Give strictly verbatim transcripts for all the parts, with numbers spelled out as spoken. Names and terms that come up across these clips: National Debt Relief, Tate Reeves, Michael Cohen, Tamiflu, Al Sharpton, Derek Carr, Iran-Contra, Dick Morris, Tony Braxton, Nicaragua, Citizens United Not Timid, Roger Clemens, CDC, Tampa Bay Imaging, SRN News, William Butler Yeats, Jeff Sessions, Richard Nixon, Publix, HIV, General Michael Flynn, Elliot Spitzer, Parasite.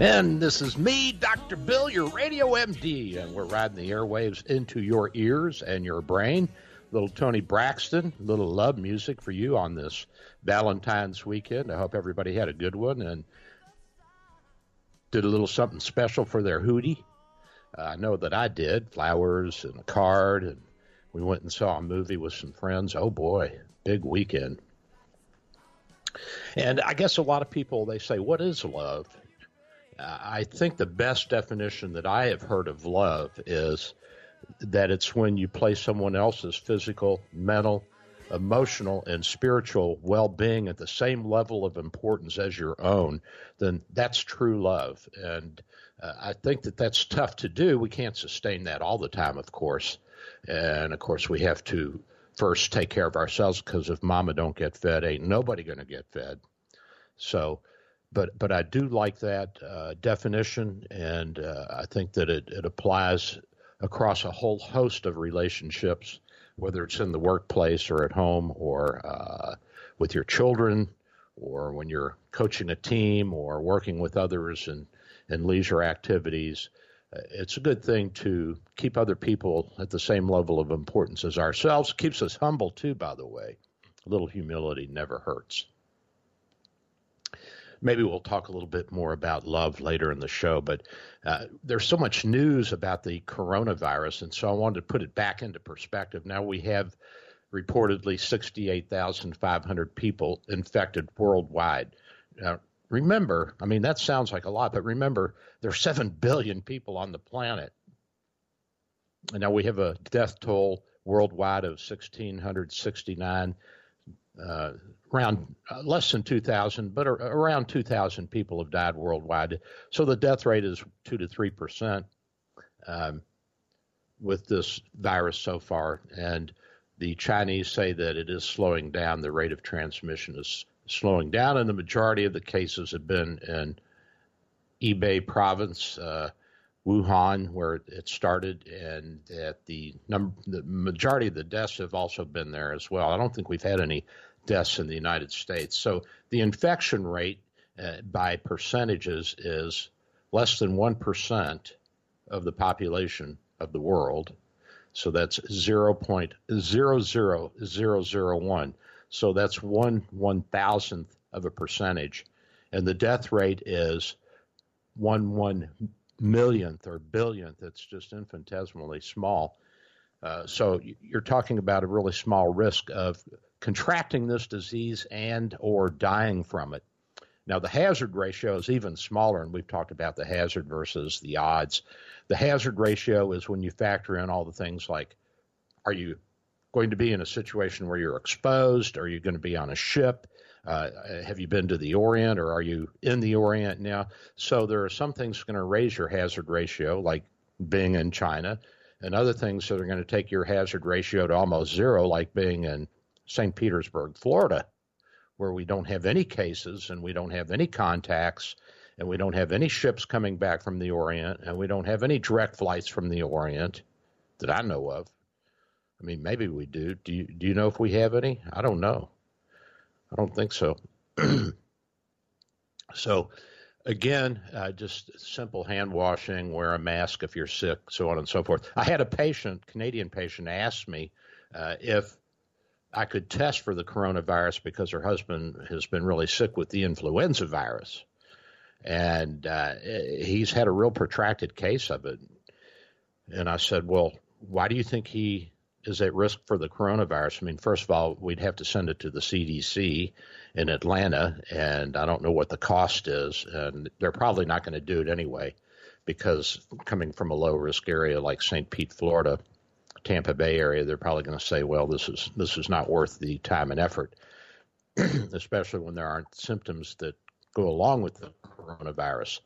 And this is me, Doctor Bill, your radio M D, and we're riding the airwaves into your ears and your brain. Little Tony Braxton, little love music for you on this Valentine's weekend. I hope everybody had a good one and did a little something special for their hootie. Uh, I know that I did, flowers and a card, and we went and saw a movie with some friends. Oh, boy, big weekend. And I guess a lot of people, they say, what is love? I think the best definition that I have heard of love is that it's when you place someone else's physical, mental, emotional, and spiritual well-being at the same level of importance as your own, then that's true love. And uh, I think that that's tough to do. We can't sustain that all the time, of course. And, of course, we have to first take care of ourselves, because if mama don't get fed, ain't nobody going to get fed. So... But but I do like that uh, definition, and uh, I think that it, it applies across a whole host of relationships, whether it's in the workplace or at home or uh, with your children or when you're coaching a team or working with others and, and leisure activities. It's a good thing to keep other people at the same level of importance as ourselves. Keeps us humble, too, by the way. A little humility never hurts. Maybe we'll talk a little bit more about love later in the show, but uh, there's so much news about the coronavirus, and so I wanted to put it back into perspective. Now we have reportedly sixty-eight thousand five hundred people infected worldwide. Now, remember, I mean, that sounds like a lot, but remember, there are seven billion people on the planet. And now we have a death toll worldwide of one thousand six hundred sixty-nine. Uh, around uh, less than two thousand, but ar- around two thousand people have died worldwide. So the death rate is two to three percent um, with this virus so far. And the Chinese say that it is slowing down. The rate of transmission is slowing down, and the majority of the cases have been in Hebei province, uh, Wuhan, where it started, and that the, num- the majority of the deaths have also been there as well. I don't think we've had any deaths in the United States. So the infection rate uh, by percentages is less than one percent of the population of the world. So that's zero point zero zero zero zero one. So that's one one-thousandth of a percentage. And the death rate is one one millionth or billionth. It's just infinitesimally small. Uh, so you're talking about a really small risk of contracting this disease and or dying from it. Now, the hazard ratio is even smaller, and we've talked about the hazard versus the odds. The hazard ratio is when you factor in all the things like, are you going to be in a situation where you're exposed? Are you going to be on a ship? Uh, have you been to the Orient, or are you in the Orient now? So there are some things going to raise your hazard ratio, like being in China, and other things that are going to take your hazard ratio to almost zero, like being in Saint Petersburg, Florida, where we don't have any cases and we don't have any contacts and we don't have any ships coming back from the Orient and we don't have any direct flights from the Orient that I know of. I mean, maybe we do. Do you, do you know if we have any? I don't know. I don't think so. So, again, uh, just simple hand washing, wear a mask if you're sick, so on and so forth. I had a patient, Canadian patient, ask me uh, if I could test for the coronavirus because her husband has been really sick with the influenza virus. And uh, he's had a real protracted case of it. And I said, well, why do you think he is at risk for the coronavirus? I mean, first of all, we'd have to send it to the C D C in Atlanta, and I don't know what the cost is, and they're probably not going to do it anyway, because coming from a low-risk area like Saint Pete, Florida, Tampa Bay area, they're probably going to say, well, this is this is not worth the time and effort, especially when there aren't symptoms that go along with the coronavirus.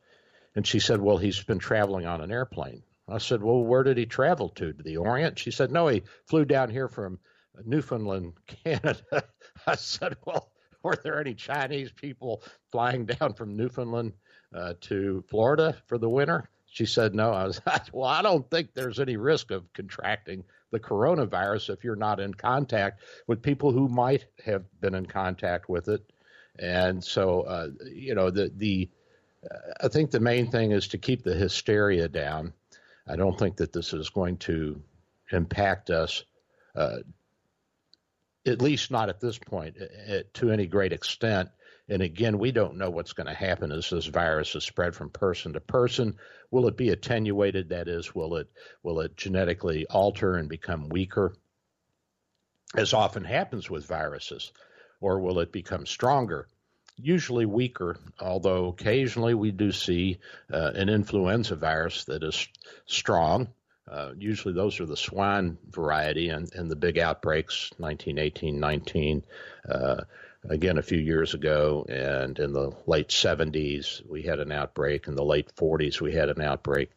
And she said, well, he's been traveling on an airplane. I said, well, where did he travel to? To the Orient? She said, no, he flew down here from Newfoundland, Canada. I said, well, were there any Chinese people flying down from Newfoundland uh, to Florida for the winter? She said, no. I was like, well, I don't think there's any risk of contracting the coronavirus if you're not in contact with people who might have been in contact with it. And so, uh, you know, the, the uh, I think the main thing is to keep the hysteria down. I don't think that this is going to impact us, uh, at least not at this point, at, to any great extent. And again, we don't know what's going to happen as this virus is spread from person to person. Will it be attenuated? That is, will it will it genetically alter and become weaker, as often happens with viruses, or will it become stronger? Usually weaker, although occasionally we do see uh, an influenza virus that is strong. Uh, usually those are the swine variety and, and the big outbreaks, nineteen eighteen, nineteen uh, again, a few years ago, and in the late seventies, we had an outbreak. In the late forties, we had an outbreak.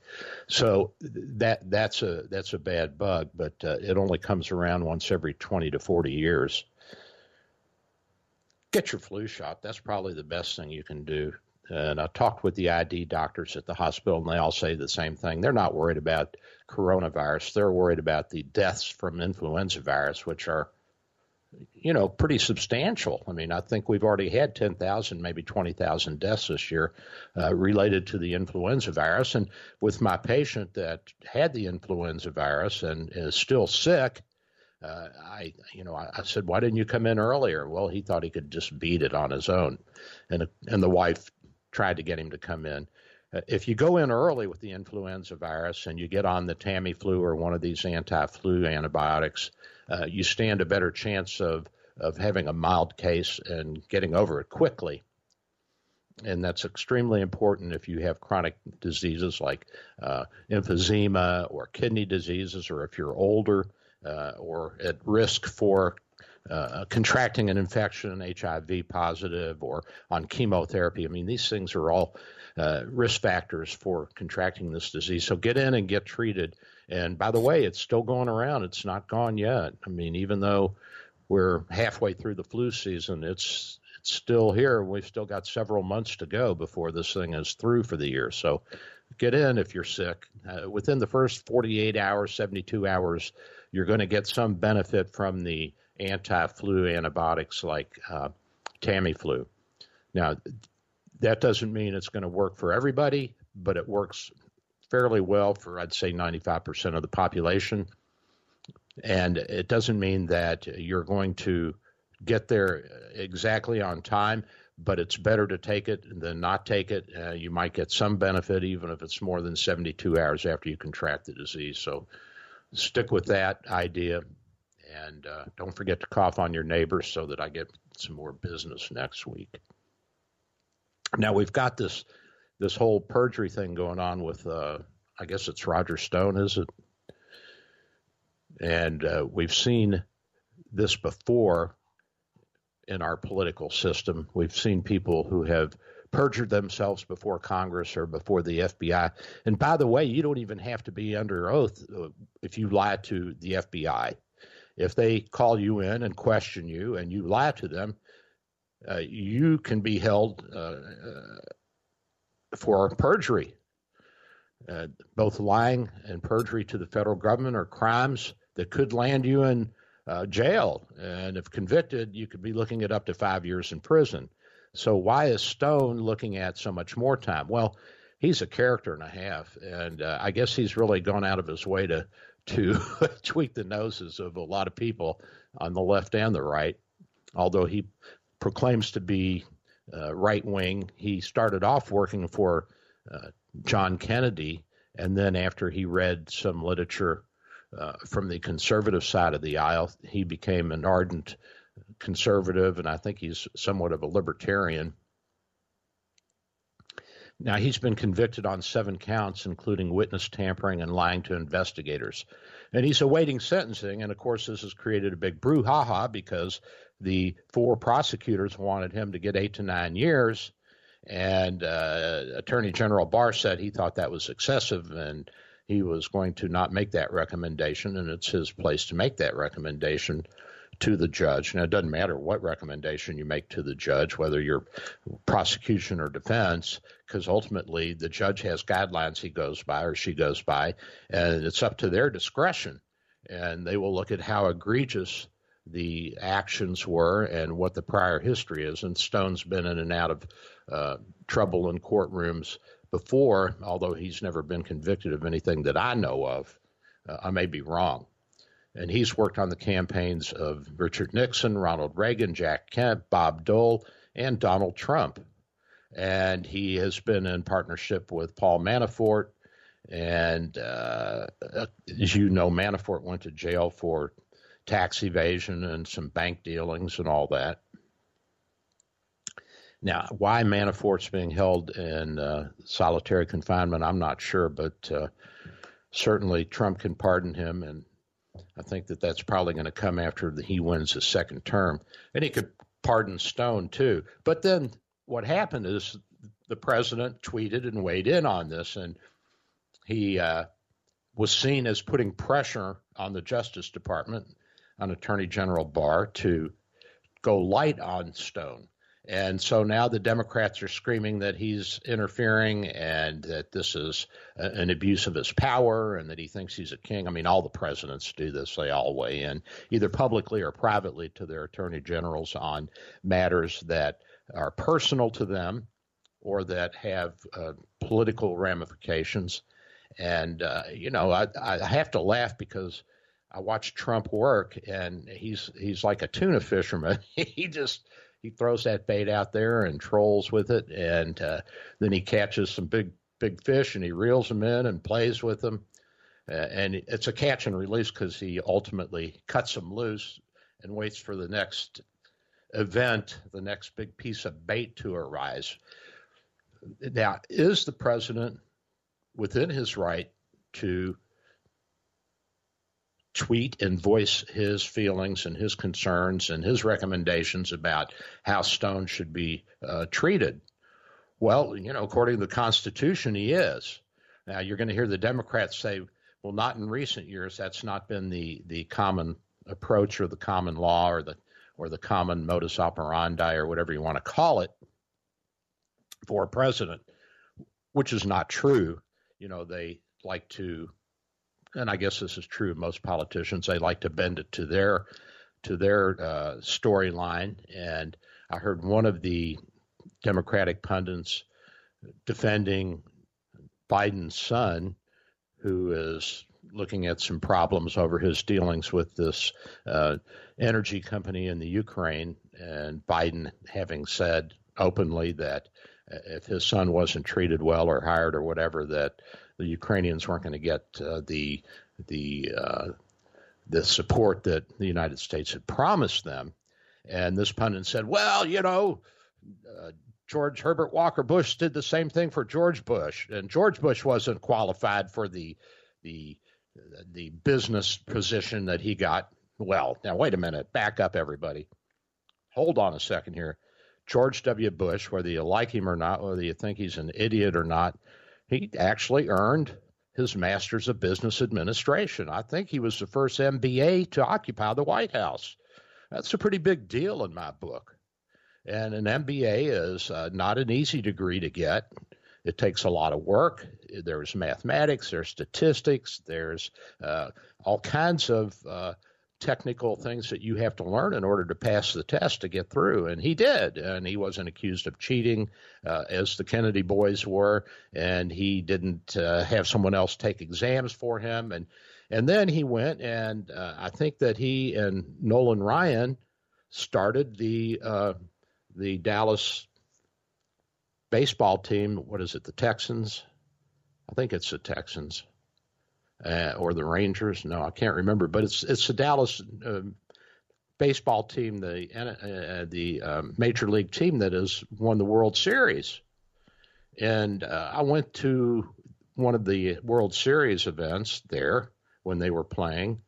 So that that's a that's a bad bug, but uh, it only comes around once every twenty to forty years. Get your flu shot. That's probably the best thing you can do. And I talked with the I D doctors at the hospital, and they all say the same thing. They're not worried about coronavirus. They're worried about the deaths from influenza virus, which are, you know, pretty substantial. I mean, I think we've already had ten thousand, maybe twenty thousand deaths this year uh, related to the influenza virus. And with my patient that had the influenza virus and is still sick, uh, I, you know, I, I said, why didn't you come in earlier? Well, he thought he could just beat it on his own. And, and the wife tried to get him to come in. If you go in early with the influenza virus and you get on the Tamiflu or one of these anti-flu antibiotics, uh, you stand a better chance of, of having a mild case and getting over it quickly. And that's extremely important if you have chronic diseases like uh, emphysema or kidney diseases, or if you're older uh, or at risk for Uh, contracting an infection, H I V positive, or on chemotherapy. I mean, these things are all uh, risk factors for contracting this disease. So get in and get treated. And by the way, it's still going around. It's not gone yet. I mean, even though we're halfway through the flu season, it's it's still here. We've still got several months to go before this thing is through for the year. So get in if you're sick. Uh, within the first forty-eight hours, seventy-two hours, you're going to get some benefit from the anti-flu antibiotics like uh, Tamiflu. Now, that doesn't mean it's going to work for everybody, but it works fairly well for, I'd say, ninety-five percent of the population. And it doesn't mean that you're going to get there exactly on time, but it's better to take it than not take it. Uh, you might get some benefit, even if it's more than seventy-two hours after you contract the disease. So stick with that idea. And uh, don't forget to cough on your neighbors so that I get some more business next week. Now, we've got this this whole perjury thing going on with, uh, I guess it's Roger Stone, is it? And uh, we've seen this before in our political system. We've seen people who have perjured themselves before Congress or before the F B I. And by the way, you don't even have to be under oath if you lie to the F B I. If they call you in and question you and you lie to them, uh, you can be held uh, uh, for perjury. Uh, both lying and perjury to the federal government are crimes that could land you in uh, jail. And if convicted, you could be looking at up to five years in prison. So why is Stone looking at so much more time? Well, he's a character and a half, and uh, I guess he's really gone out of his way to to tweak the noses of a lot of people on the left and the right. Although he proclaims to be uh, right-wing, he started off working for uh, John Kennedy, and then after he read some literature uh, from the conservative side of the aisle. He became an ardent conservative, and I think he's somewhat of a libertarian. Now, he's been convicted on seven counts, including witness tampering and lying to investigators. And he's awaiting sentencing. And, of course, this has created a big brouhaha because the four prosecutors wanted him to get eight to nine years. And uh, Attorney General Barr said he thought that was excessive and he was going to not make that recommendation. And it's his place to make that recommendation to the judge. Now, it doesn't matter what recommendation you make to the judge, whether you're prosecution or defense, because ultimately the judge has guidelines he goes by or she goes by, and it's up to their discretion. And they will look at how egregious the actions were and what the prior history is. And Stone's been in and out of uh, trouble in courtrooms before, although he's never been convicted of anything that I know of. Uh, I may be wrong. And he's worked on the campaigns of Richard Nixon, Ronald Reagan, Jack Kemp, Bob Dole, and Donald Trump. And he has been in partnership with Paul Manafort. And uh, as you know, Manafort went to jail for tax evasion and some bank dealings and all that. Now, why Manafort's being held in uh, solitary confinement, I'm not sure, but uh, certainly Trump can pardon him, and I think that that's probably going to come after the, he wins his second term. And he could pardon Stone, too. But then what happened is the president tweeted and weighed in on this, and he uh, was seen as putting pressure on the Justice Department, on Attorney General Barr, to go light on Stone. And so now the Democrats are screaming that he's interfering and that this is a, an abuse of his power and that he thinks he's a king. I mean, all the presidents do this. They all weigh in either publicly or privately to their attorney generals on matters that are personal to them or that have uh, political ramifications. And, uh, you know, I, I have to laugh because I watch Trump work and he's he's like a tuna fisherman. He just – He throws that bait out there and trolls with it, and uh, then he catches some big, big fish, and he reels them in and plays with them. Uh, and it's a catch and release because he ultimately cuts them loose and waits for the next event, the next big piece of bait to arise. Now, is the president within his right to tweet and voice his feelings and his concerns and his recommendations about how Stone should be uh, treated? Well, you know, according to the Constitution, he is. Now, you're going to hear the Democrats say, well, not in recent years. That's not been the the common approach or the common law or the or the common modus operandi or whatever you want to call it for a president, which is not true. You know, they like to. And I guess this is true of most politicians. They like to bend it to their to their uh, storyline. And I heard one of the Democratic pundits defending Biden's son, who is looking at some problems over his dealings with this uh, energy company in the Ukraine, and Biden having said openly that if his son wasn't treated well or hired or whatever, that the Ukrainians weren't going to get uh, the the uh, the support that the United States had promised them. And this pundit said, well, you know, uh, George Herbert Walker Bush did the same thing for George Bush. And George Bush wasn't qualified for the the the business position that he got. Well, now, wait a minute. Back up, everybody. Hold on a second here. George W. Bush, whether you like him or not, whether you think he's an idiot or not, he actually earned his master's of business administration. I think he was the first M B A to occupy the White House. That's a pretty big deal in my book. And an M B A is uh, not an easy degree to get. It takes a lot of work. There's mathematics, there's statistics, there's uh, all kinds of uh, technical things that you have to learn in order to pass the test to get through. And he did. And he wasn't accused of cheating uh, as the Kennedy boys were. And he didn't uh, have someone else take exams for him. And, and then he went and uh, I think that he and Nolan Ryan started the, uh, the Dallas baseball team. What is it? The Texans. I think it's the Texans. uh, or the Rangers. No, I can't remember. But it's it's the Dallas uh, baseball team, the uh, the uh, major league team that has won the World Series. And uh, I went to one of the World Series events there when they were playing.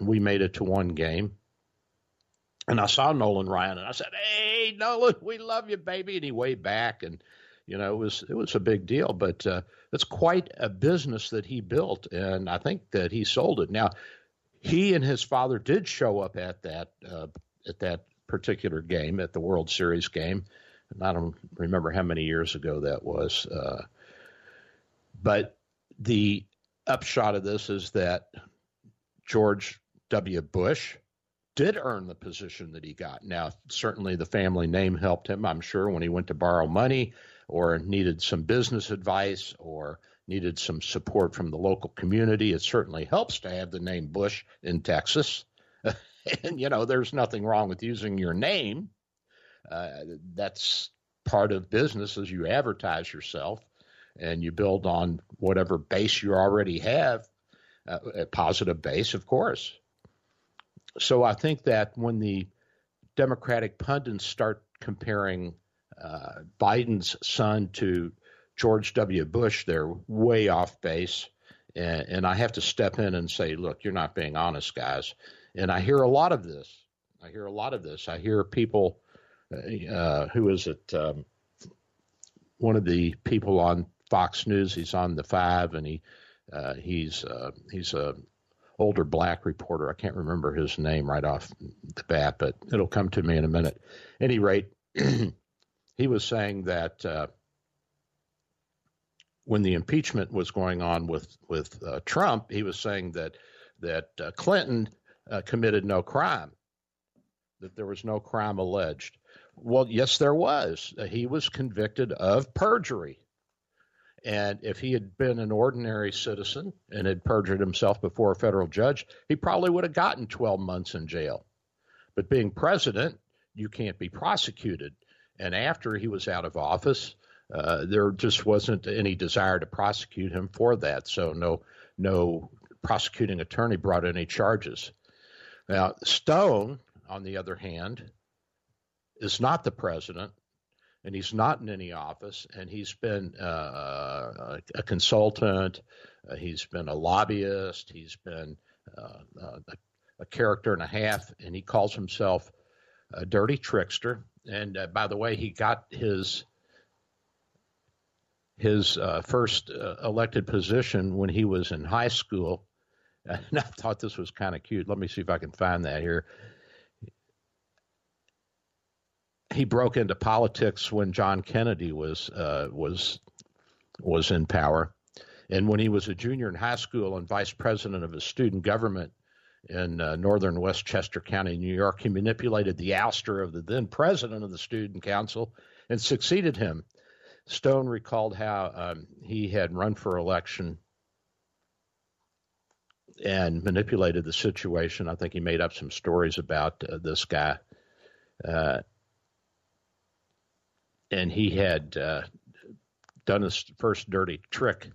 We made it to one game. And I saw Nolan Ryan, and I said, "Hey, Nolan, we love you, baby." And he waved back, and you know, it was it was a big deal. But uh, it's quite a business that he built, and I think that he sold it. Now, he and his father did show up at that uh, at that particular game, at the World Series game. And I don't remember how many years ago that was. Uh, but the upshot of this is that George W. Bush did earn the position that he got. Now, certainly the family name helped him, I'm sure, when he went to borrow money or needed some business advice or needed some support from the local community. It certainly helps to have the name Bush in Texas. And, you know, there's nothing wrong with using your name. Uh, that's part of business, as you advertise yourself and you build on whatever base you already have, uh, a positive base, of course. So I think that when the Democratic pundits start comparing uh, Biden's son to George W. Bush, they're way off base. And, and I have to step in and say, look, you're not being honest, guys. And I hear a lot of this. I hear a lot of this. I hear people, uh, who is it? Um, one of the people on Fox News, he's on the Five, and he uh, he's uh, he's a older black reporter. I can't remember his name right off the bat, but it'll come to me in a minute. At any rate, he was saying that uh, when the impeachment was going on with, with uh, Trump, he was saying that, that uh, Clinton uh, committed no crime, that there was no crime alleged. Well, yes, there was. Uh, he was convicted of perjury. And if he had been an ordinary citizen and had perjured himself before a federal judge, he probably would have gotten twelve months in jail. But being president, you can't be prosecuted. And after he was out of office, uh, there just wasn't any desire to prosecute him for that. So no, no prosecuting attorney brought any charges. Now, Stone, on the other hand, is not the president. And he's not in any office, and he's been uh, a consultant, uh, he's been a lobbyist, he's been uh, a, a character and a half, and he calls himself a dirty trickster. And uh, by the way, he got his his uh, first uh, elected position when he was in high school, and I thought this was kind of cute. Let me see if I can find that here. He broke into politics when John Kennedy was uh, was was in power, and when he was a junior in high school and vice president of a student government in uh, northern Westchester County, New York, he manipulated the ouster of the then president of the student council and succeeded him. Stone recalled how um, he had run for election and manipulated the situation. I think he made up some stories about uh, this guy. Uh, And he had uh, done his first dirty trick.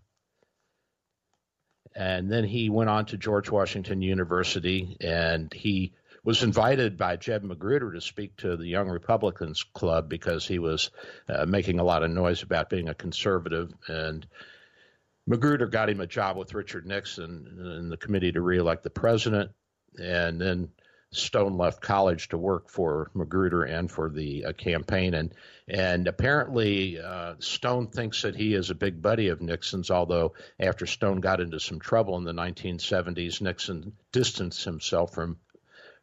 And then he went on to George Washington University, and he was invited by Jeb Magruder to speak to the Young Republicans Club because he was uh, making a lot of noise about being a conservative. And Magruder got him a job with Richard Nixon in the committee to reelect the president. And then Stone left college to work for Magruder and for the uh, campaign. And, and apparently uh, Stone thinks that he is a big buddy of Nixon's, although after Stone got into some trouble in the nineteen seventies, Nixon distanced himself from,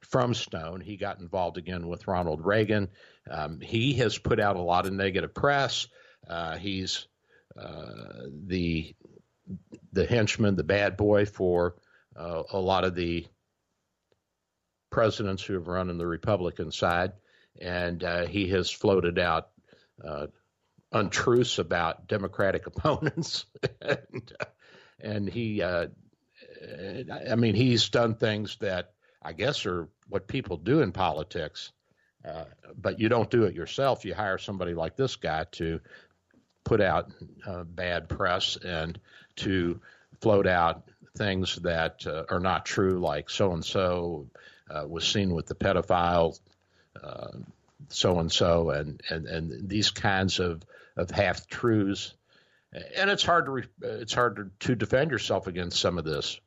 from Stone. He got involved again with Ronald Reagan. Um, he has put out a lot of negative press. Uh, he's uh, the, the henchman, the bad boy for uh, a lot of the presidents who have run on the Republican side, and uh, he has floated out uh, untruths about Democratic opponents, and, and he, uh, I mean, he's done things that I guess are what people do in politics, uh, but you don't do it yourself. You hire somebody like this guy to put out uh, bad press and to float out things that uh, are not true, like so-and-so uh, was seen with the pedophile, uh, so-and-so, and, and, and these kinds of, of half-truths. And it's hard to re- it's hard to defend yourself against some of this.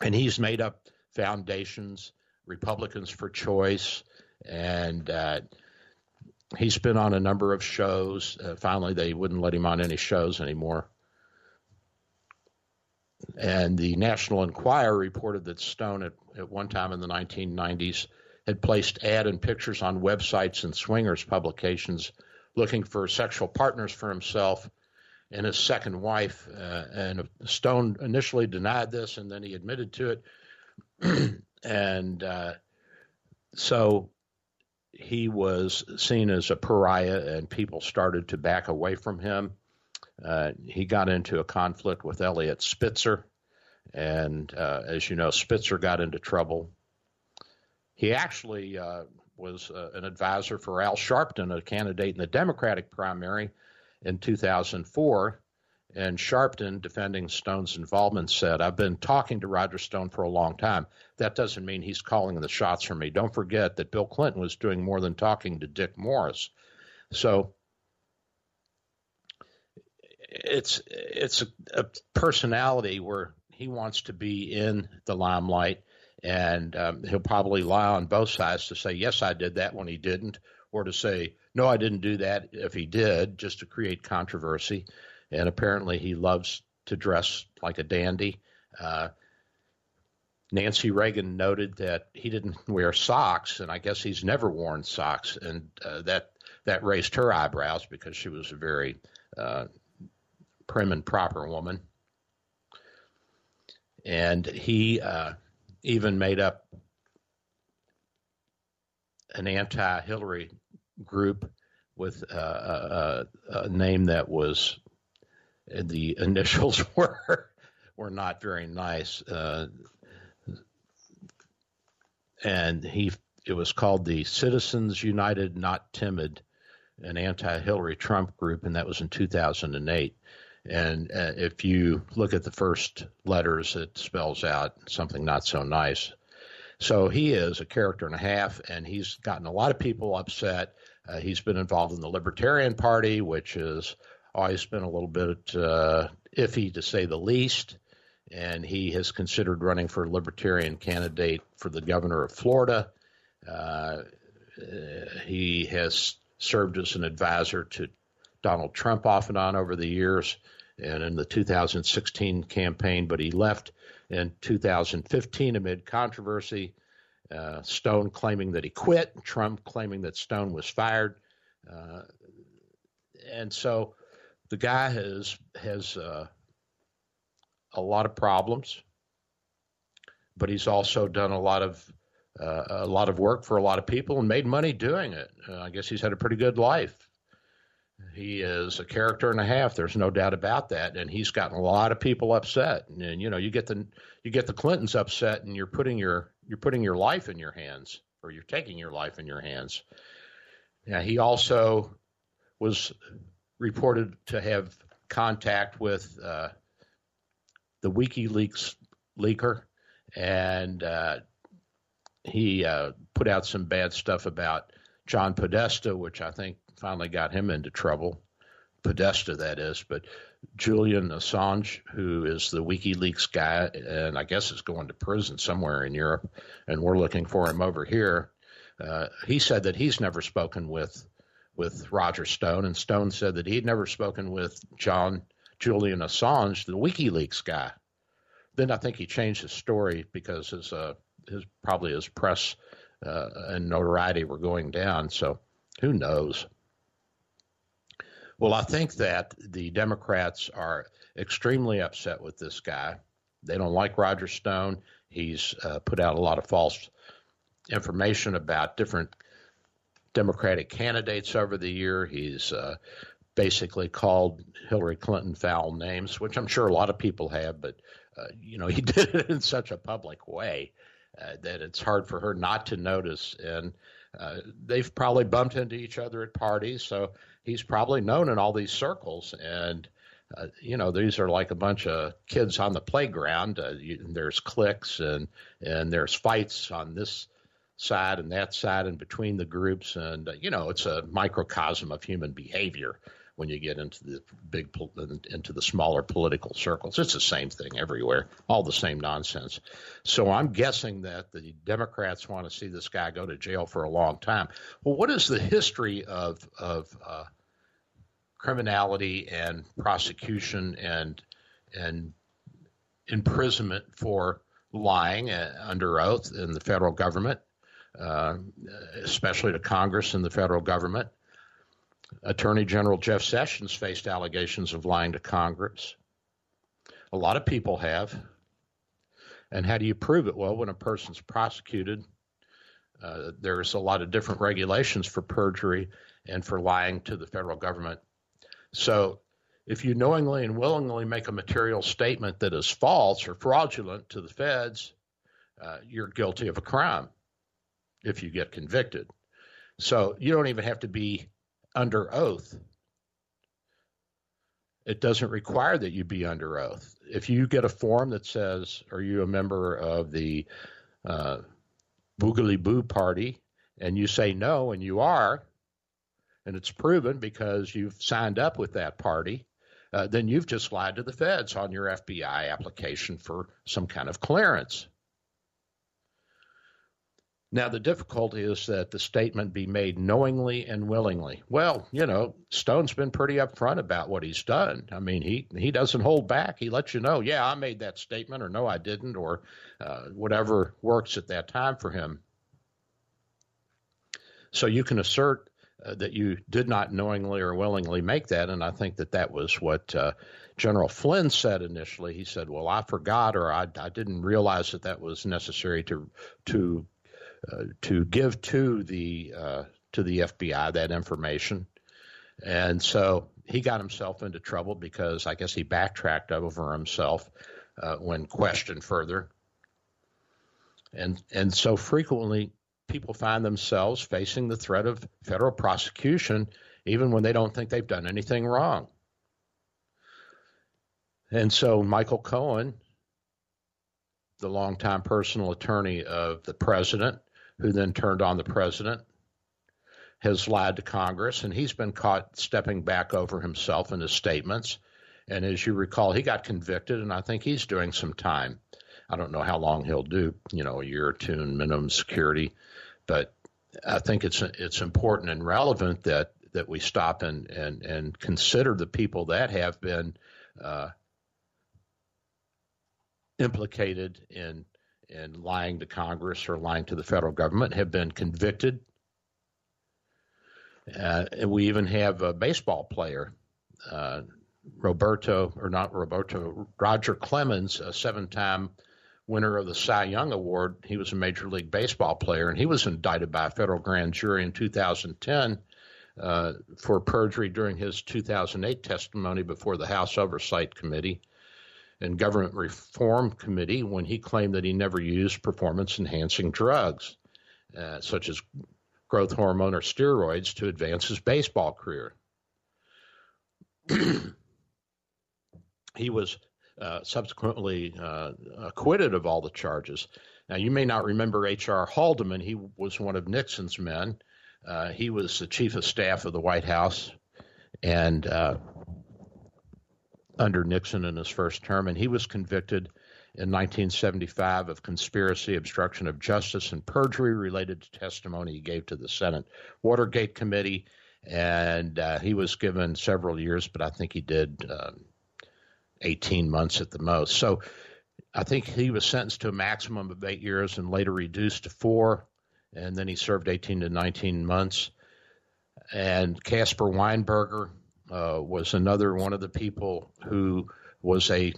And he's made up foundations, Republicans for Choice, and uh, he's been on a number of shows. Uh, finally, they wouldn't let him on any shows anymore. And the National Enquirer reported that Stone at, at one time in the nineteen nineties had placed ad and pictures on websites and swingers publications looking for sexual partners for himself and his second wife. Uh, and Stone initially denied this, and then he admitted to it. And uh, so he was seen as a pariah, and people started to back away from him. Uh, he got into a conflict with Elliot Spitzer. And uh, as you know, Spitzer got into trouble. He actually uh, was uh, an advisor for Al Sharpton, a candidate in the Democratic primary in two thousand four. And Sharpton, defending Stone's involvement, said, "I've been talking to Roger Stone for a long time. That doesn't mean he's calling the shots for me. Don't forget that Bill Clinton was doing more than talking to Dick Morris." So it's it's a, a personality where he wants to be in the limelight. And um, he'll probably lie on both sides to say, yes, I did that when he didn't, or to say, no, I didn't do that if he did, just to create controversy. And apparently he loves to dress like a dandy. Uh, Nancy Reagan noted that he didn't wear socks, and I guess he's never worn socks. And uh, that that raised her eyebrows because she was a very uh, prim and proper woman. And he... Uh, even made up an anti-Hillary group with uh, a, a name that was, the initials were were not very nice. Uh, and he it was called the Citizens United Not Timid, an anti-Hillary Trump group, and that was in two thousand eight. And uh, if you look at the first letters, it spells out something not so nice. So he is a character and a half, and he's gotten a lot of people upset. Uh, he's been involved in the Libertarian Party, which has always been a little bit uh, iffy, to say the least. And he has considered running for a Libertarian candidate for the governor of Florida. Uh, he has served as an advisor to Donald Trump off and on over the years, and in the two thousand sixteen campaign, but he left in two thousand fifteen amid controversy, uh, Stone claiming that he quit, Trump claiming that Stone was fired. Uh, and so the guy has, has uh, a lot of problems, but he's also done a lot of uh, a lot of work for a lot of people and made money doing it. Uh, I guess he's had a pretty good life. He is a character and a half. There's no doubt about that, and he's gotten a lot of people upset. And, and you know, you get the you get the Clintons upset, and you're putting your you're putting your life in your hands, or you're taking your life in your hands. Now, he also was reported to have contact with uh, the WikiLeaks leaker, and uh, he uh, put out some bad stuff about John Podesta, which I think finally got him into trouble, Podesta that is, but Julian Assange, who is the WikiLeaks guy, and I guess is going to prison somewhere in Europe, and we're looking for him over here. Uh, he said that he's never spoken with with Roger Stone, and Stone said that he'd never spoken with John Julian Assange, the WikiLeaks guy. Then I think he changed his story because his uh, his probably his press uh, and notoriety were going down. So who knows? Well, I think that the Democrats are extremely upset with this guy. They don't like Roger Stone. He's uh, put out a lot of false information about different Democratic candidates over the year. He's uh, basically called Hillary Clinton foul names, which I'm sure a lot of people have, but, uh, you know, he did it in such a public way uh, that it's hard for her not to notice. And uh, they've probably bumped into each other at parties, so he's probably known in all these circles, and uh, you know, these are like a bunch of kids on the playground. Uh, you, and there's cliques and and there's fights on this side and that side and between the groups. And, uh, you know, it's a microcosm of human behavior when you get into the big into the smaller political circles. It's the same thing everywhere, all the same nonsense. So I'm guessing that the Democrats want to see this guy go to jail for a long time. Well, what is the history of of uh, criminality and prosecution and and imprisonment for lying under oath in the federal government, uh, especially to Congress and the federal government? Attorney General Jeff Sessions faced allegations of lying to Congress. A lot of people have. And how do you prove it? Well, when a person's prosecuted, uh, there's a lot of different regulations for perjury and for lying to the federal government. So if you knowingly and willingly make a material statement that is false or fraudulent to the feds, uh, you're guilty of a crime if you get convicted. So you don't even have to be under oath. It doesn't require that you be under oath. If you get a form that says, are you a member of the uh, Boogly Boo party, and you say no, and you are, and it's proven because you've signed up with that party, uh, then you've just lied to the feds on your F B I application for some kind of clearance. Now, the difficulty is that the statement be made knowingly and willingly. Well, you know, Stone's been pretty upfront about what he's done. I mean, he, he doesn't hold back. He lets you know, yeah, I made that statement, or no, I didn't, or uh, whatever works at that time for him. So you can assert uh, that you did not knowingly or willingly make that, and I think that that was what uh, General Flynn said initially. He said, well, I forgot, or I, I didn't realize that that was necessary to to. Uh, to give to the uh, to the F B I that information. And so he got himself into trouble because I guess he backtracked over himself uh, when questioned further. And and so frequently people find themselves facing the threat of federal prosecution even when they don't think they've done anything wrong. And so Michael Cohen, the longtime personal attorney of the president, who then turned on the president, has lied to Congress, and he's been caught stepping back over himself in his statements. And as you recall, he got convicted, and I think he's doing some time. I don't know how long he'll do, you know, a year or two in minimum security, but I think it's it's important and relevant that that we stop and and, and consider the people that have been uh, implicated in and lying to Congress or lying to the federal government, have been convicted. Uh, and we even have a baseball player, uh, Roberto, or not Roberto, Roger Clemens, a seven-time winner of the Cy Young Award. He was a Major League Baseball player, and he was indicted by a federal grand jury in two thousand ten uh, for perjury during his two thousand eight testimony before the House Oversight Committee and Government Reform Committee when he claimed that he never used performance-enhancing drugs, uh, such as growth hormone or steroids, to advance his baseball career. He was uh, subsequently uh, acquitted of all the charges. Now, you may not remember H R Haldeman. He was one of Nixon's men. Uh, he was the chief of staff of the White House, and uh, under Nixon in his first term, and he was convicted in nineteen seventy-five of conspiracy, obstruction of justice, and perjury related to testimony he gave to the Senate Watergate Committee, and uh, he was given several years, but I think he did um, eighteen months at the most. So I think he was sentenced to a maximum of eight years and later reduced to four, and then he served eighteen to nineteen months. And Caspar Weinberger Uh, was another one of the people who was a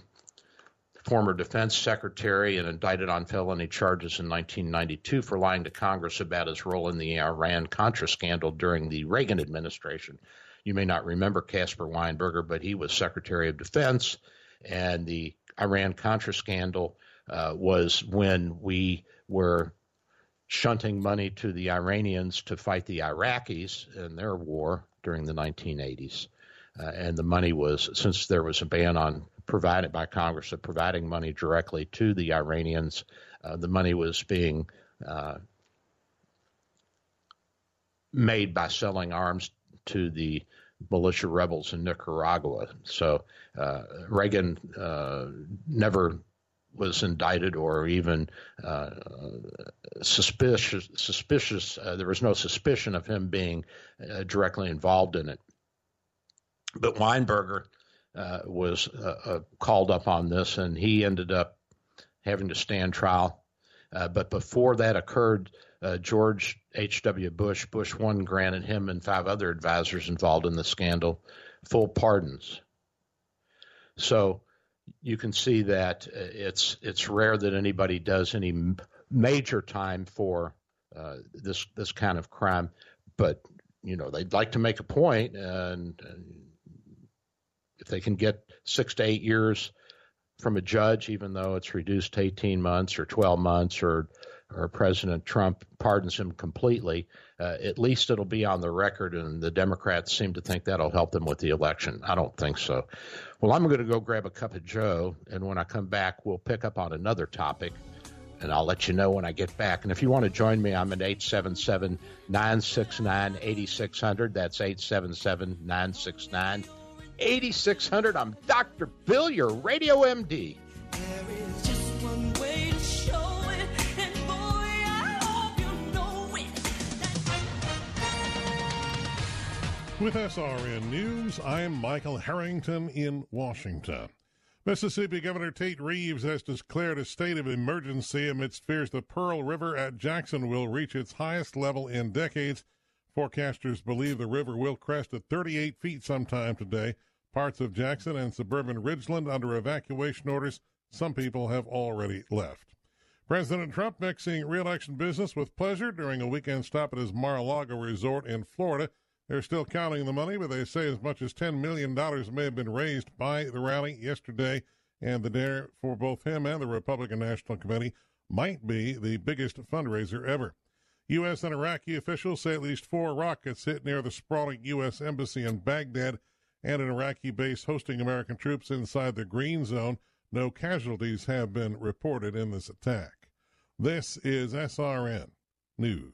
former defense secretary and indicted on felony charges in nineteen ninety-two for lying to Congress about his role in the Iran-Contra scandal during the Reagan administration. You may not remember Caspar Weinberger, but he was Secretary of Defense, and the Iran-Contra scandal uh, was when we were shunting money to the Iranians to fight the Iraqis in their war during the nineteen eighties. uh, and the money was, since there was a ban on provided by Congress of providing money directly to the Iranians, uh, the money was being uh, made by selling arms to the militia rebels in Nicaragua. So uh, Reagan uh, never was indicted or even uh, suspicious. Suspicious. Uh, there was no suspicion of him being uh, directly involved in it. But Weinberger uh, was uh, uh, called up on this, and he ended up having to stand trial. Uh, but before that occurred, Uh, George H W. Bush, Bush one, granted him and five other advisors involved in the scandal full pardons. So you can see that it's it's rare that anybody does any major time for uh, this this kind of crime, but you know they'd like to make a point, and, and if they can get six to eight years from a judge, even though it's reduced to eighteen months or twelve months or. or President Trump pardons him completely, uh, at least it'll be on the record, and the Democrats seem to think that'll help them with the election. I don't think so. Well, I'm going to go grab a cup of Joe, and when I come back, we'll pick up on another topic, and I'll let you know when I get back. And if you want to join me, I'm at eight seven seven, nine six nine, eight six zero zero. That's eight seven seven, nine six nine, eight six zero zero. I'm Doctor Bill, your radio M D. With S R N News, I'm Michael Harrington in Washington. Mississippi Governor Tate Reeves has declared a state of emergency amidst fears the Pearl River at Jackson will reach its highest level in decades. Forecasters believe the river will crest at thirty-eight feet sometime today. Parts of Jackson and suburban Ridgeland under evacuation orders. Some people have already left. President Trump mixing re-election business with pleasure during a weekend stop at his Mar-a-Lago resort in Florida. They're still counting the money, but they say as much as ten million dollars may have been raised by the rally yesterday, and the dare for both him and the Republican National Committee might be the biggest fundraiser ever. U S and Iraqi officials say at least four rockets hit near the sprawling U S embassy in Baghdad and an Iraqi base hosting American troops inside the Green Zone. No casualties have been reported in this attack. This is S R N News.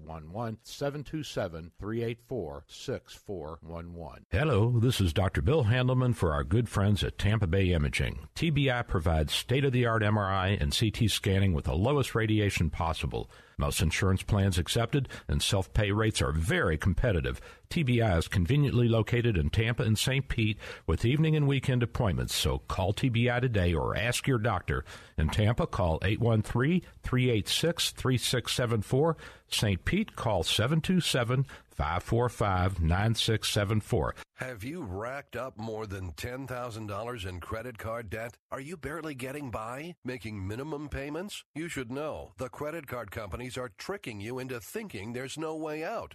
one one. seven two seven, three eight four, six four one one. Hello, this is Doctor Bill Handelman for our good friends at Tampa Bay Imaging. T B I provides state-of-the-art M R I and C T scanning with the lowest radiation possible. Most insurance plans accepted, and self-pay rates are very competitive. T B I is conveniently located in Tampa and Saint Pete with evening and weekend appointments, so call T B I today or ask your doctor. In Tampa, call eight one three, three eight six, three six seven four. Saint Pete, call seven two seven, five four five, nine six seven four. Have you racked up more than ten thousand dollars in credit card debt? Are you barely getting by, making minimum payments? You should know the credit card companies are tricking you into thinking there's no way out.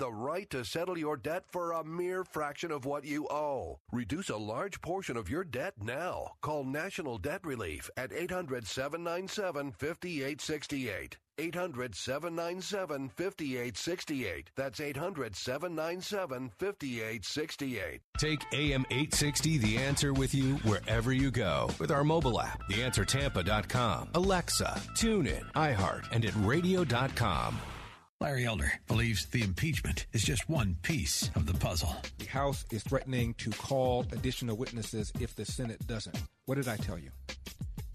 the right to settle your debt for a mere fraction of what you owe. Reduce a large portion of your debt now. Call National Debt Relief at eight hundred, seven nine seven, five eight six eight. eight hundred, seven nine seven, five eight six eight. That's eight hundred, seven nine seven, five eight six eight. Take A M eight sixty The Answer with you wherever you go with our mobile app, the answer tampa dot com, Alexa, TuneIn, iHeart, and at radio dot com. Larry Elder believes the impeachment is just one piece of the puzzle. The House is threatening to call additional witnesses if the Senate doesn't. What did I tell you?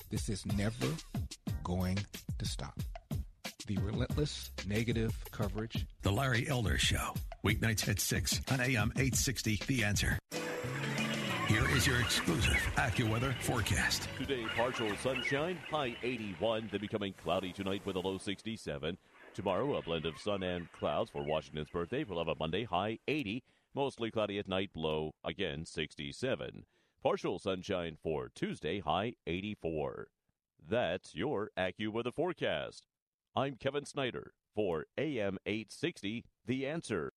This is never going to stop. The relentless negative coverage. The Larry Elder Show. Weeknights at six on A M eight sixty, The Answer. Here is your exclusive AccuWeather forecast. Today, partial sunshine, high eighty-one, then becoming cloudy tonight with a low sixty-seven. Tomorrow, a blend of sun and clouds for Washington's birthday. We'll have a Monday, high eighty, mostly cloudy at night, low, again, sixty-seven. Partial sunshine for Tuesday, high eighty-four. That's your AccuWeather forecast. I'm Kevin Snyder for A M eight sixty, The Answer.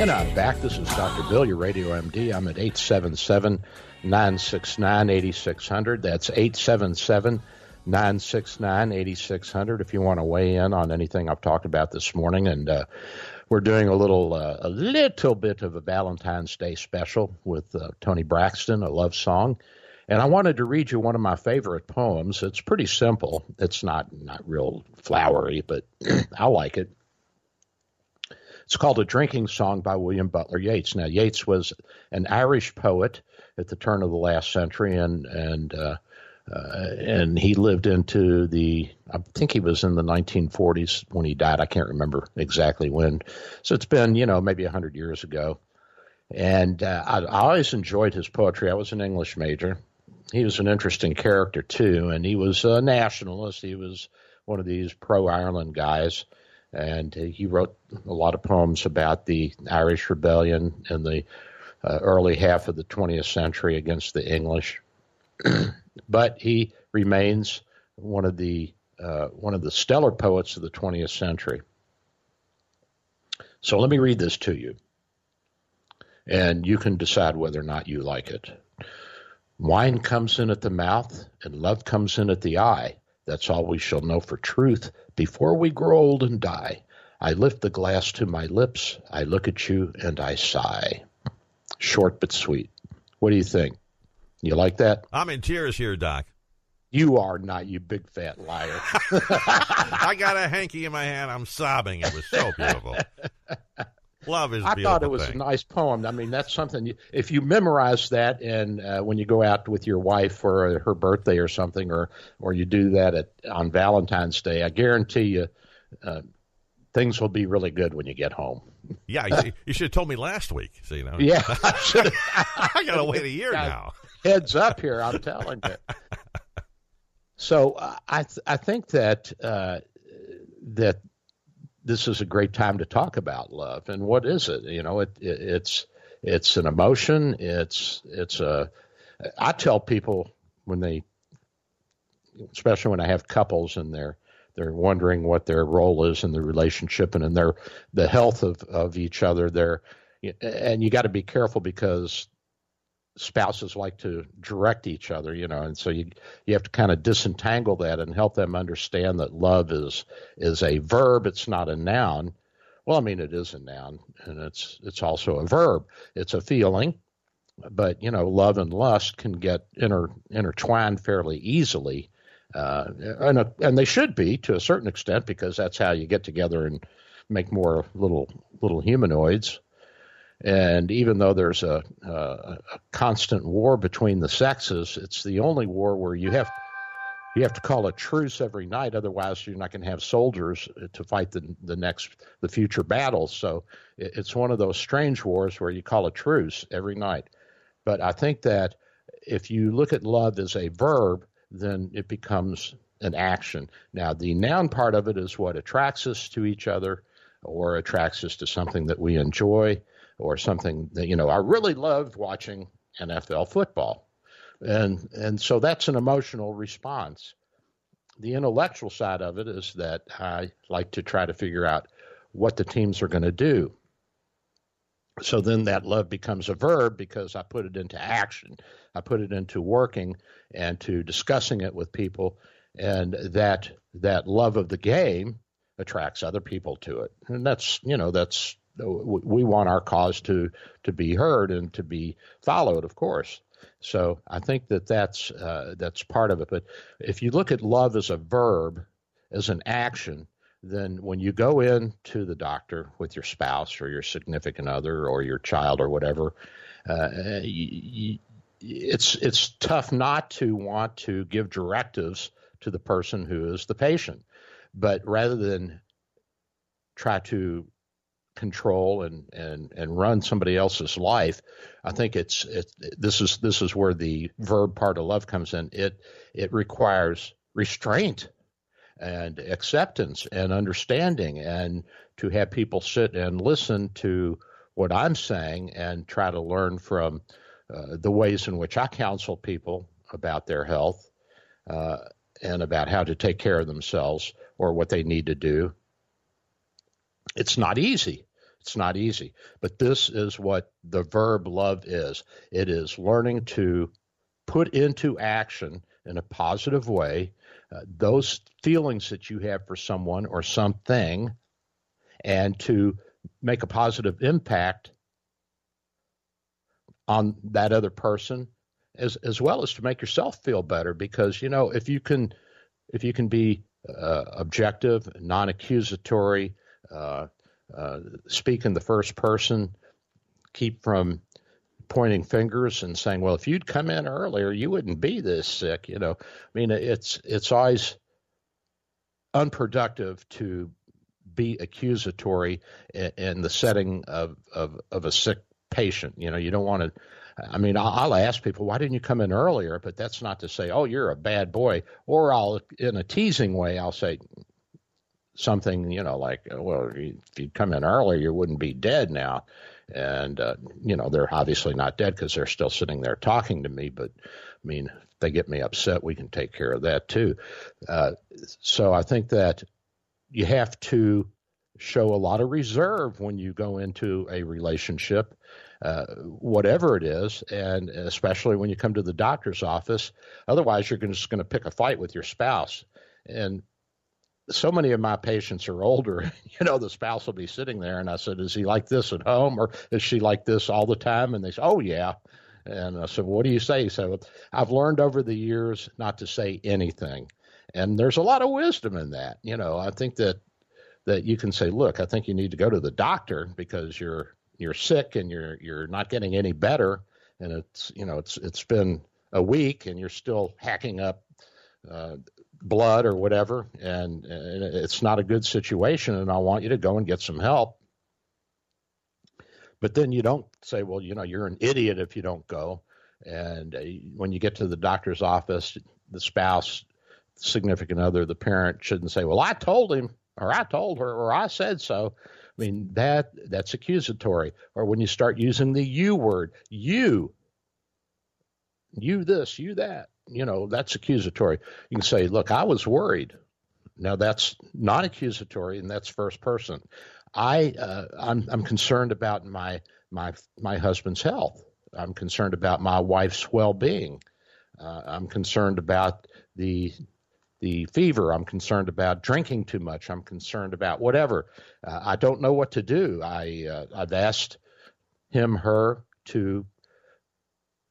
And I'm back. This is Doctor Bill, your radio M D. I'm at eight seven seven, nine six nine, eight six zero zero. That's eight seven seven, nine six nine, eight six zero zero if you want to weigh in on anything I've talked about this morning. And uh, we're doing a little uh, a little bit of a Valentine's Day special with uh, Tony Braxton, a love song. And I wanted to read you one of my favorite poems. It's pretty simple. It's not, not real flowery, but I like it. It's called A Drinking Song by William Butler Yeats. Now, Yeats was an Irish poet at the turn of the last century, and and uh, uh, and he lived into the, I think he was in the nineteen forties when he died. I can't remember exactly when. So it's been, you know, maybe one hundred years ago. And uh, I, I always enjoyed his poetry. I was an English major. He was an interesting character, too, and he was a nationalist. He was one of these pro-Ireland guys. And he wrote a lot of poems about the Irish Rebellion in the uh, early half of the twentieth century against the English. But he remains one of the uh, one of the stellar poets of the twentieth century. So let me read this to you, and you can decide whether or not you like it. Wine comes in at the mouth, and love comes in at the eye. That's all we shall know for truth before we grow old and die. I lift the glass to my lips. I look at you and I sigh. Short but sweet. What do you think? You like that? I'm in tears here, Doc. You are not, you big fat liar. I got a hanky in my hand. I'm sobbing. It was so beautiful. Love is I beautiful. I thought it was thing. A nice poem. I mean, that's something. You, if you memorize that, and uh, when you go out with your wife for uh, her birthday or something, or or you do that at, on Valentine's Day, I guarantee you uh, things will be really good when you get home. Yeah, you, you should have told me last week. So you know. Yeah, I got to wait a year I, now. Heads up here, I'm telling you. So uh, I th- I think that uh, that. This is a great time to talk about love. And what is it? You know, it, it it's it's an emotion. It's it's a. I tell people when they, especially when I have couples and they're they're wondering what their role is in the relationship and in their the health of of each other. They're and you got to be careful because spouses like to direct each other, you know, and so you you have to kind of disentangle that and help them understand that love is is a verb. It's not a noun. Well, I mean, it is a noun, and it's it's also a verb. It's a feeling, but you know, love and lust can get inter, intertwined fairly easily, uh, and a, and they should be to a certain extent because that's how you get together and make more little little humanoids. And even though there's a, a, a constant war between the sexes, it's the only war where you have you have to call a truce every night. Otherwise, you're not going to have soldiers to fight the the next the future battles. So it's one of those strange wars where you call a truce every night. But I think that if you look at love as a verb, then it becomes an action. Now, the noun part of it is what attracts us to each other, or attracts us to something that we enjoy. Or something that, you know, I really loved watching N F L football. And and so that's an emotional response. The intellectual side of it is that I like to try to figure out what the teams are going to do. So then that love becomes a verb because I put it into action. I put it into working and to discussing it with people. And that that love of the game attracts other people to it. And that's, you know, that's we want our cause to to be heard and to be followed, of course. So I think that that's uh, that's part of it. But if you look at love as a verb, as an action, then when you go in to the doctor with your spouse or your significant other or your child or whatever, uh, you, you, it's it's tough not to want to give directives to the person who is the patient. But rather than try to control and, and, and run somebody else's life, I think it's it, this is this is where the verb part of love comes in. It it requires restraint and acceptance and understanding, and to have people sit and listen to what I'm saying and try to learn from uh, the ways in which I counsel people about their health uh, and about how to take care of themselves or what they need to do. It's not easy. It's not easy. But this is what the verb love is. It is learning to put into action in a positive way Uh, those feelings that you have for someone or something, and to make a positive impact on that other person, as as well as to make yourself feel better. Because, you know, if you can, if you can be uh, objective, non-accusatory, uh, uh, speak in the first person, keep from pointing fingers and saying, well, if you'd come in earlier, you wouldn't be this sick. You know, I mean, it's, it's always unproductive to be accusatory in, in the setting of, of, of a sick patient. You know, you don't want to, I mean, I'll ask people, why didn't you come in earlier? But that's not to say, oh, you're a bad boy, or I'll, in a teasing way, I'll say something, you know, like, well, if you'd come in earlier, you wouldn't be dead now. And, uh, you know, they're obviously not dead because they're still sitting there talking to me. But, I mean, if they get me upset, we can take care of that, too. Uh, so I think that you have to show a lot of reserve when you go into a relationship, uh, whatever it is, and especially when you come to the doctor's office. Otherwise, you're gonna, just going to pick a fight with your spouse. And so many of my patients are older, you know, the spouse will be sitting there and I said, is he like this at home, or is she like this all the time? And they say, oh, yeah. And I said, what do you say? He said, I've learned over the years not to say anything. And there's a lot of wisdom in that. You know, I think that that you can say, look, I think you need to go to the doctor because you're you're sick and you're you're not getting any better. And it's, you know, it's it's been a week and you're still hacking up uh blood or whatever, and, and it's not a good situation, and I want you to go and get some help. But then you don't say, well, you know, you're an idiot if you don't go. And uh, when you get to the doctor's office, the spouse, significant other, the parent shouldn't say, well, I told him, or I told her, or I said so. I mean, that that's accusatory. Or when you start using the you word, you, you this, you that. You know, that's accusatory. You can say, look, I was worried. Now, that's not accusatory, and that's first person. I, uh, I'm, I'm concerned about my, my, my husband's health. I'm concerned about my wife's well-being. Uh, I'm concerned about the, the fever. I'm concerned about drinking too much. I'm concerned about whatever. Uh, I don't know what to do. I, uh, I've asked him, her to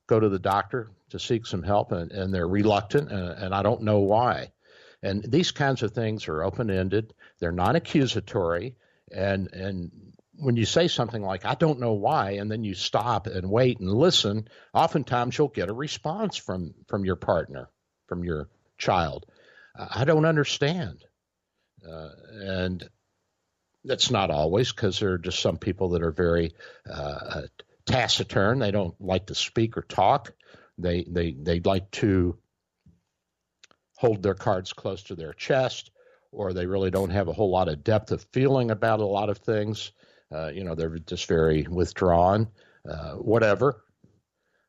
go to the doctor to seek some help, and, and they're reluctant, and, and I don't know why. And these kinds of things are open-ended. They're not accusatory. And and when you say something like, I don't know why, and then you stop and wait and listen, oftentimes you'll get a response from, from your partner, from your child. I don't understand. Uh, and that's not always, because there are just some people that are very uh, taciturn. They don't like to speak or talk. They they they like to hold their cards close to their chest, or they really don't have a whole lot of depth of feeling about a lot of things. Uh, you know, they're just very withdrawn, uh, whatever.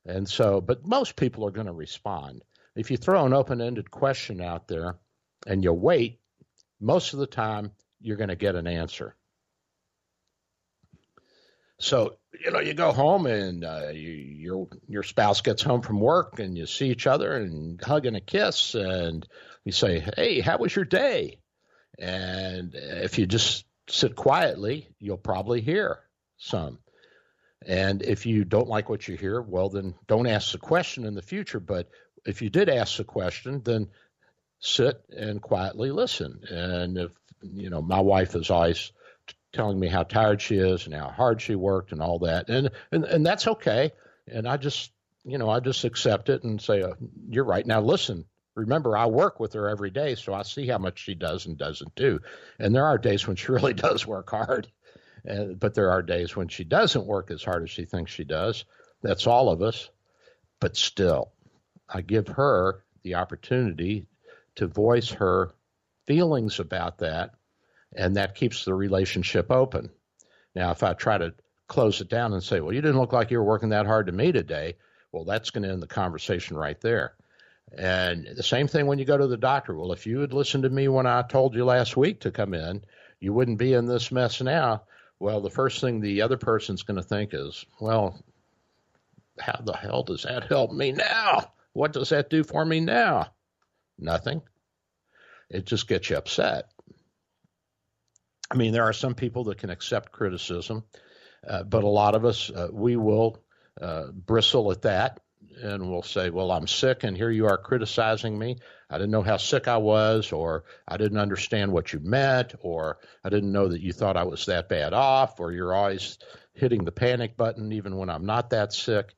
And so, but most people are going to respond. If you throw an open-ended question out there and you wait, most of the time you're going to get an answer. So, you know, you go home and uh, you, your your spouse gets home from work and you see each other and hug and a kiss, and you say, hey, how was your day? And if you just sit quietly, you'll probably hear some. And if you don't like what you hear, well, then don't ask the question in the future. But if you did ask the question, then sit and quietly listen. And if, you know, my wife is always t- telling me how tired she is and how hard she worked and all that. And, and, and that's okay. And I just, you know, I just accept it and say, oh, you're right. Now, listen, remember, I work with her every day. So I see how much she does and doesn't do. And there are days when she really does work hard. Uh, but there are days when she doesn't work as hard as she thinks she does. That's all of us. But still, I give her the opportunity to voice her feelings about that, and that keeps the relationship open. Now, if I try to close it down and say, well, you didn't look like you were working that hard to me today, well, that's going to end the conversation right there. And the same thing when you go to the doctor. Well, if you had listened to me when I told you last week to come in, you wouldn't be in this mess now. Well, the first thing the other person's going to think is, well, how the hell does that help me now? What does that do for me now? Nothing. It just gets you upset. I mean, there are some people that can accept criticism, uh, but a lot of us, uh, we will uh, bristle at that, and we'll say, well, I'm sick, and here you are criticizing me. I didn't know how sick I was, or I didn't understand what you meant, or I didn't know that you thought I was that bad off, or you're always hitting the panic button even when I'm not that sick.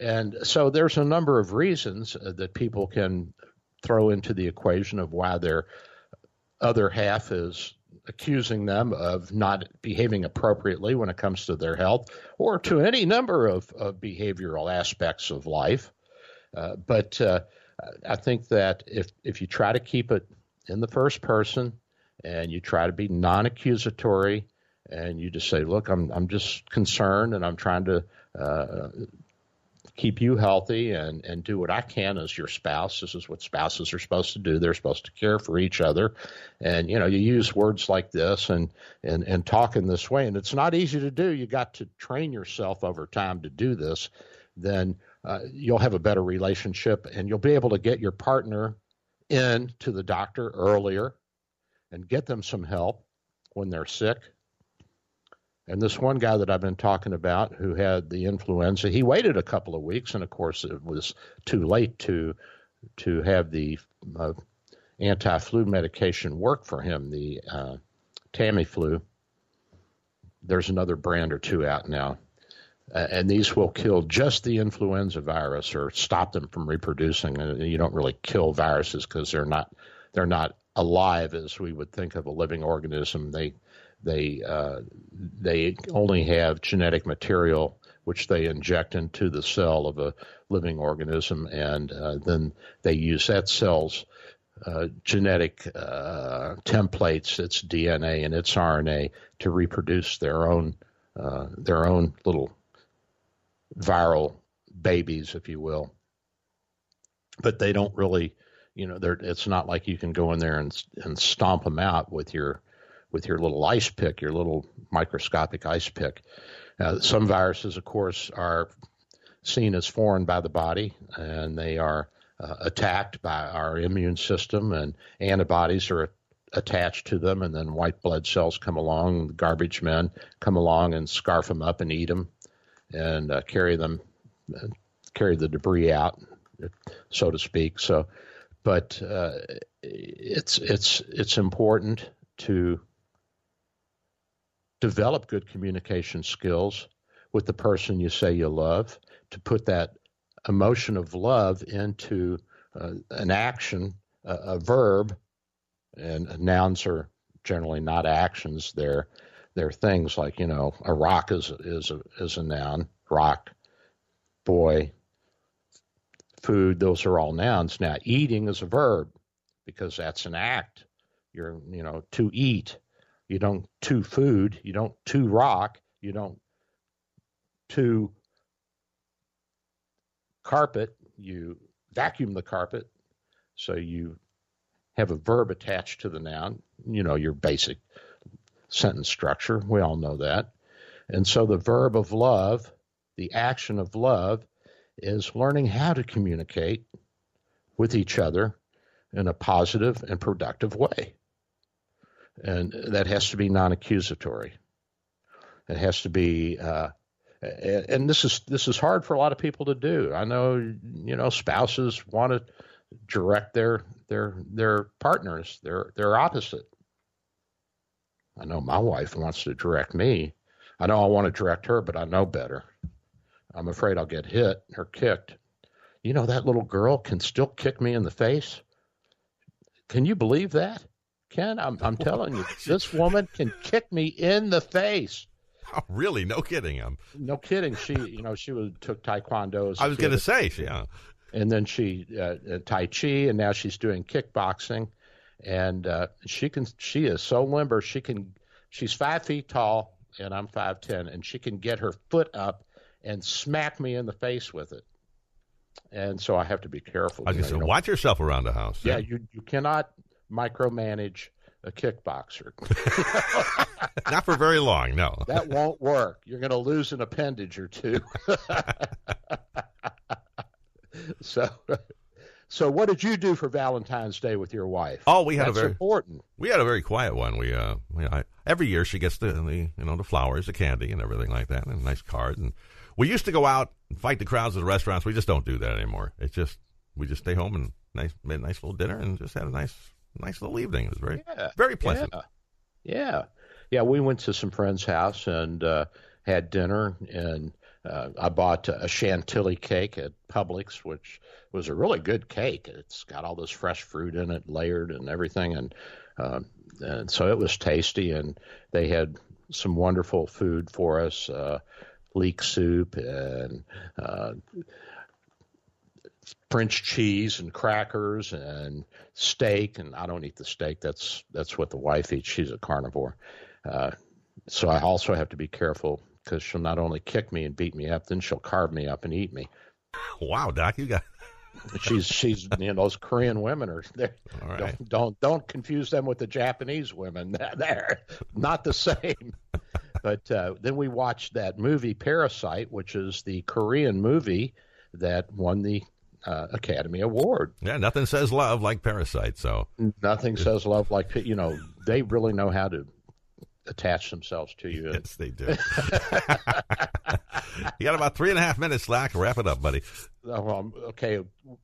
And so there's a number of reasons that people can throw into the equation of why their other half is accusing them of not behaving appropriately when it comes to their health or to any number of, of behavioral aspects of life. Uh, but uh, I think that if, if you try to keep it in the first person and you try to be non-accusatory and you just say, look, I'm I'm just concerned and I'm trying to uh, keep you healthy and, and do what I can as your spouse. This is what spouses are supposed to do. They're supposed to care for each other. And, you know, you use words like this and, and, and talk in this way. And it's not easy to do. You got to train yourself over time to do this. Then uh, you'll have a better relationship and you'll be able to get your partner in to the doctor earlier and get them some help when they're sick. And this one guy that I've been talking about who had the influenza, he waited a couple of weeks, and, of course, it was too late to to have the uh, anti-flu medication work for him, the uh, Tamiflu. There's another brand or two out now, uh, and these will kill just the influenza virus or stop them from reproducing. And you don't really kill viruses because they're not they're not alive as we would think of a living organism. They They uh, they only have genetic material which they inject into the cell of a living organism, and uh, then they use that cell's uh, genetic uh, templates, its D N A and its R N A, to reproduce their own uh, their own little viral babies, if you will. But they don't really, you know, it's not like you can go in there and and stomp them out with your with your little ice pick, your little microscopic ice pick. Uh, some viruses, of course, are seen as foreign by the body, and they are uh, attacked by our immune system, and antibodies are attached to them, and then white blood cells come along, garbage men come along and scarf them up and eat them and uh, carry them, uh, carry the debris out, so to speak. So, but uh, it's it's it's important to develop good communication skills with the person you say you love, to put that emotion of love into uh, an action, uh, a verb, and nouns are generally not actions. They're, they're things like, you know, a rock is, is, a, is a noun, rock, boy, food, those are all nouns. Now, eating is a verb because that's an act. You're, you know, to eat. You don't to food, you don't to rock, you don't to carpet, you vacuum the carpet. So you have a verb attached to the noun, you know, your basic sentence structure. We all know that. And so the verb of love, the action of love, is learning how to communicate with each other in a positive and productive way. And that has to be non-accusatory. It has to be, uh, and this is this is hard for a lot of people to do. I know, you know, spouses want to direct their their their partners, their their opposite. I know my wife wants to direct me. I know I want to direct her, but I know better. I'm afraid I'll get hit or kicked. You know, that little girl can still kick me in the face. Can you believe that? Ken, I'm, I'm telling you, this woman can kick me in the face. Oh, really? No kidding. I'm... No kidding. She, you know, she was, took Taekwondo. As I was going to say, yeah. And then she, uh, Tai Chi, and now she's doing kickboxing. And uh, she can, she is so limber. She can, she's five feet tall, and I'm five ten, and she can get her foot up and smack me in the face with it. And so I have to be careful. I was going to say, watch yourself around the house. Yeah, yeah. You, you cannot micromanage a kickboxer. Not for very long, no. That won't work. You're going to lose an appendage or two. so so what did you do for Valentine's Day with your wife? Oh, we had That's a very important. We had a very quiet one. We uh we, I, every year she gets the, the you know the flowers, the candy and everything like that, and a nice card, and we used to go out and fight the crowds at the restaurants. We just don't do that anymore. It's just we just stay home and nice made a nice little dinner and just had a nice Nice little evening. It was very, yeah, very pleasant. Yeah. yeah, yeah. We went to some friend's house and uh, had dinner, and uh, I bought a chantilly cake at Publix, which was a really good cake. It's got all this fresh fruit in it, layered and everything, and um, and so it was tasty. And they had some wonderful food for us: uh, leek soup and. Uh, French cheese and crackers and steak, and I don't eat the steak. That's that's what the wife eats. She's a carnivore. Uh, so I also have to be careful because she'll not only kick me and beat me up, then she'll carve me up and eat me. Wow, Doc, you got she's she's you know those Korean women are there. Right. Don't, don't don't confuse them with the Japanese women. They're not the same. But uh, then we watched that movie Parasite, which is the Korean movie that won the Uh, Academy Award. Yeah, nothing says love like Parasite, so. Nothing says love like, you know, they really know how to attach themselves to you. Yes, they do. You got about three and a half minutes, Lack. Wrap it up, buddy. Um, okay,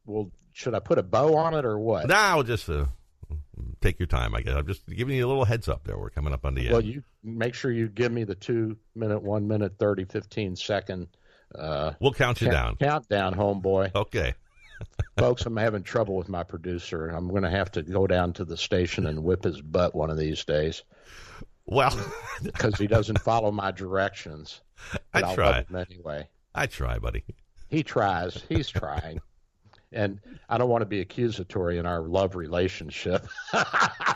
well, should I put a bow on it or what? No, I'll just uh, take your time, I guess. I'm just giving you a little heads up there. We're coming up on the well, end. Well, you make sure you give me the two-minute, one-minute, thirty, fifteen-second. Uh, we'll count you count, down. Countdown, homeboy. Okay. Folks, I'm having trouble with my producer. I'm going to have to go down to the station and whip his butt one of these days. Well, because he doesn't follow my directions. I I'll try him anyway. I try, buddy. He tries. He's trying. And I don't want to be accusatory in our love relationship.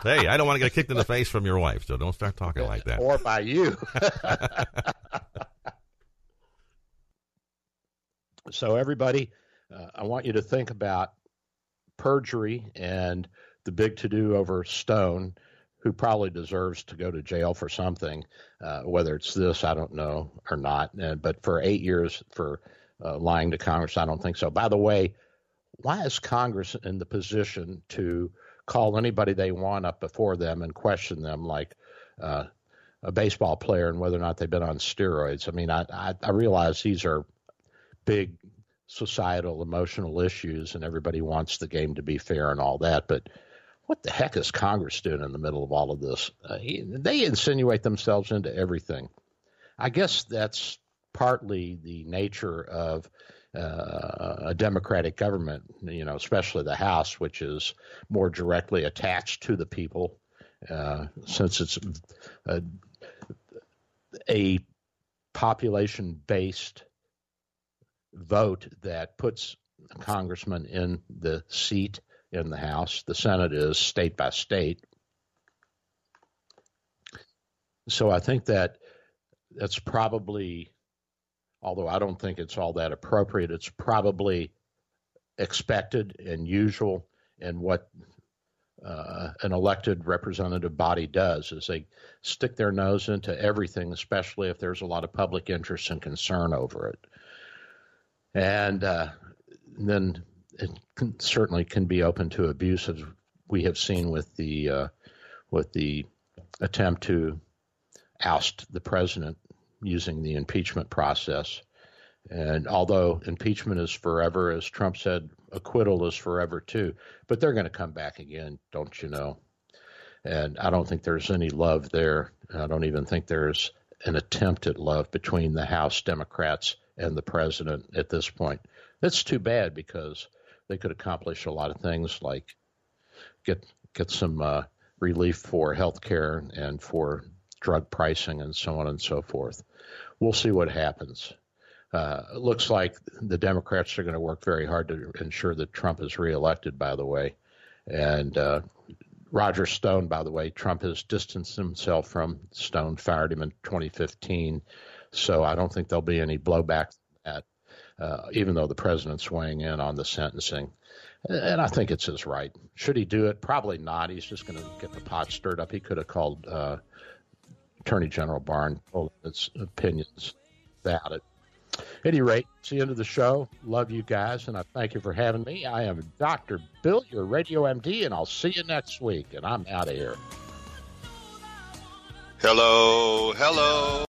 Hey, I don't want to get kicked in the face from your wife, so don't start talking like that. Or by you. So everybody, Uh, I want you to think about perjury and the big to-do over Stone, who probably deserves to go to jail for something, uh, whether it's this, I don't know, or not. Uh, but for eight years for uh, lying to Congress, I don't think so. By the way, why is Congress in the position to call anybody they want up before them and question them like uh, a baseball player and whether or not they've been on steroids? I mean, I, I, I realize these are big societal, emotional issues, and everybody wants the game to be fair and all that. But what the heck is Congress doing in the middle of all of this? Uh, he, they insinuate themselves into everything. I guess that's partly the nature of uh, a democratic government, you know, especially the House, which is more directly attached to the people, uh, since it's a, a population-based vote that puts a congressman in the seat in the House. The Senate is state by state. So I think that that's probably, although I don't think it's all that appropriate, it's probably expected and usual in what uh, an elected representative body does is they stick their nose into everything, especially if there's a lot of public interest and concern over it. And uh, then it can, certainly can be open to abuse, as we have seen with the uh, with the attempt to oust the president using the impeachment process. And although impeachment is forever, as Trump said, acquittal is forever too. But they're going to come back again, don't you know? And I don't think there's any love there. I don't even think there's an attempt at love between the House Democrats and the president at this point. That's too bad, because they could accomplish a lot of things, like get get some uh, relief for health care and for drug pricing and so on and so forth. We'll see what happens. Uh, it looks like the Democrats are going to work very hard to ensure that Trump is reelected, by the way. And uh, Roger Stone, by the way, Trump has distanced himself from. Stone fired him in twenty fifteen. So I don't think there'll be any blowback from that, uh, even though the president's weighing in on the sentencing. And I think it's his right. Should he do it? Probably not. He's just going to get the pot stirred up. He could have called uh, Attorney General Barr and told his opinions about it. At any rate, it's the end of the show. Love you guys, and I thank you for having me. I am Doctor Bill, your Radio M D, and I'll see you next week. And I'm out of here. Hello, hello.